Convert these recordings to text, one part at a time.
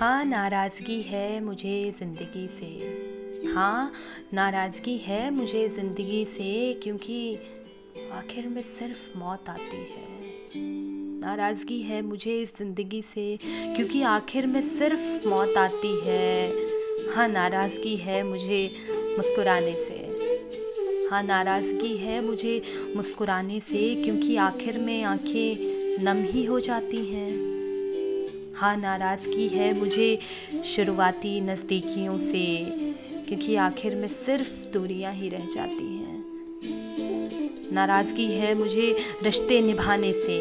हाँ नाराज़गी है मुझे ज़िंदगी से, हाँ नाराज़गी है मुझे ज़िंदगी से, क्योंकि आखिर में सिर्फ मौत आती है। नाराज़गी है मुझे ज़िंदगी से क्योंकि आखिर में सिर्फ मौत आती है। हाँ नाराज़गी है मुझे मुस्कुराने से, हाँ नाराज़गी है मुझे मुस्कुराने से, क्योंकि आखिर में आंखें नम ही हो जाती हैं। हाँ नाराज़गी है मुझे शुरुआती नज़दीकियों से, क्योंकि आखिर में सिर्फ दूरियां ही रह जाती हैं। नाराज़गी है मुझे रिश्ते निभाने से,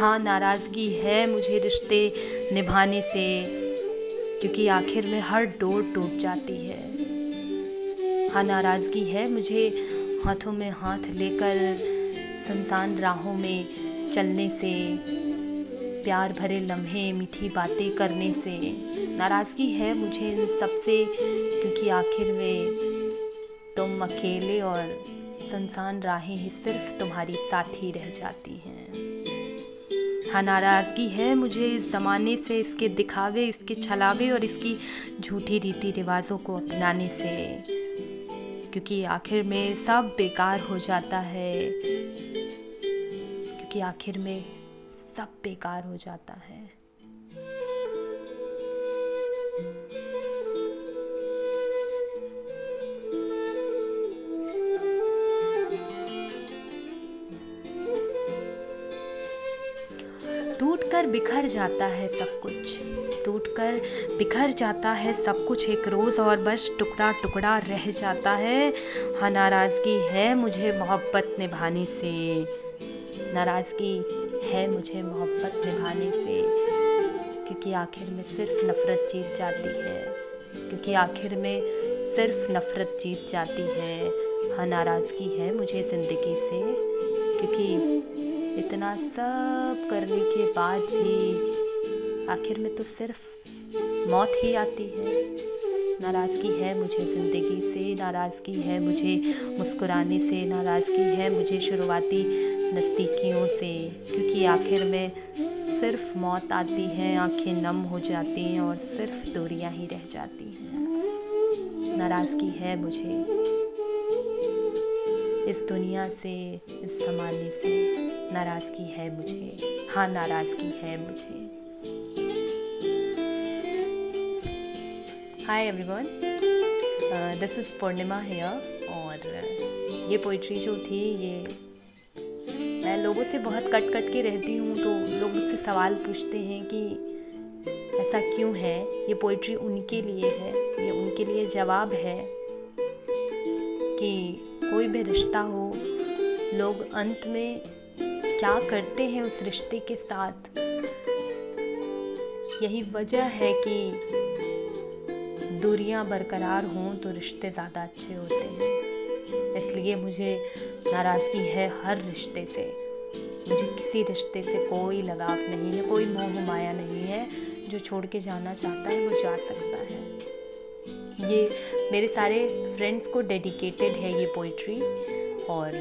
हाँ नाराज़गी है मुझे रिश्ते निभाने से, क्योंकि आखिर में हर डोर टूट जाती है। हाँ नाराज़गी है मुझे हाथों में हाथ लेकर सुनसान राहों में चलने से, प्यार भरे लम्हे मीठी बातें करने से। नाराज़गी है मुझे इन सबसे, क्योंकि आखिर में तुम अकेले और सुनसान राहें ही सिर्फ तुम्हारी साथी रह जाती हैं। हाँ नाराज़गी है मुझे इस ज़माने से, इसके दिखावे, इसके छलावे और इसकी झूठी रीति रिवाजों को अपनाने से, क्योंकि आखिर में सब बेकार हो जाता है, क्योंकि आखिर में सब बेकार हो जाता है। टूटकर बिखर जाता है सब कुछ, टूटकर बिखर जाता है सब कुछ एक रोज़, और बस टुकड़ा टुकड़ा रह जाता है। हाँ नाराज़गी है मुझे मोहब्बत निभाने से, नाराज़गी है मुझे मोहब्बत निभाने से, क्योंकि आखिर में सिर्फ नफ़रत जीत जाती है, क्योंकि आखिर में सिर्फ नफ़रत जीत जाती है। हाँ नाराज़गी है मुझे ज़िंदगी से, क्योंकि इतना सब करने के बाद भी आखिर में तो सिर्फ मौत ही आती है। नाराज़गी है मुझे ज़िंदगी से, नाराज़गी है मुझे मुस्कुराने से, नाराज़गी है मुझे शुरुआती नज़दीकियों से, क्योंकि आखिर में सिर्फ मौत आती है, आंखें नम हो जाती हैं और सिर्फ दूरियां ही रह जाती हैं। नाराज़गी है मुझे इस दुनिया से, इस ज़माने से, नाराज़गी है मुझे, हाँ नाराज़गी है मुझे। Hi everyone, this is Purnima here, और ये पोइट्री जो थी ये मैं लोगों से बहुत कट कट के रहती हूँ, तो लोग मुझसे सवाल पूछते हैं कि ऐसा क्यों है। ये पोइट्री उनके लिए है, ये उनके लिए जवाब है कि कोई भी रिश्ता हो, लोग अंत में क्या करते हैं उस रिश्ते के साथ। यही वजह है कि दूरियां बरकरार हों तो रिश्ते ज़्यादा अच्छे होते हैं। इसलिए मुझे नाराज़गी है हर रिश्ते से, मुझे किसी रिश्ते से कोई लगाव नहीं है, कोई मोह माया नहीं है। जो छोड़ के जाना चाहता है वो जा सकता है। ये मेरे सारे फ्रेंड्स को डेडिकेटेड है ये पोइट्री, और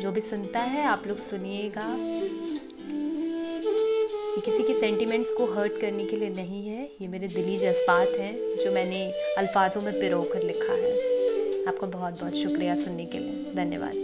जो भी सुनता है आप लोग सुनिएगा। किसी के सेंटिमेंट्स को हर्ट करने के लिए नहीं है, ये मेरे दिली जज्बात हैं जो मैंने अल्फाजों में पिरो कर लिखा है। आपका बहुत बहुत शुक्रिया सुनने के लिए, धन्यवाद।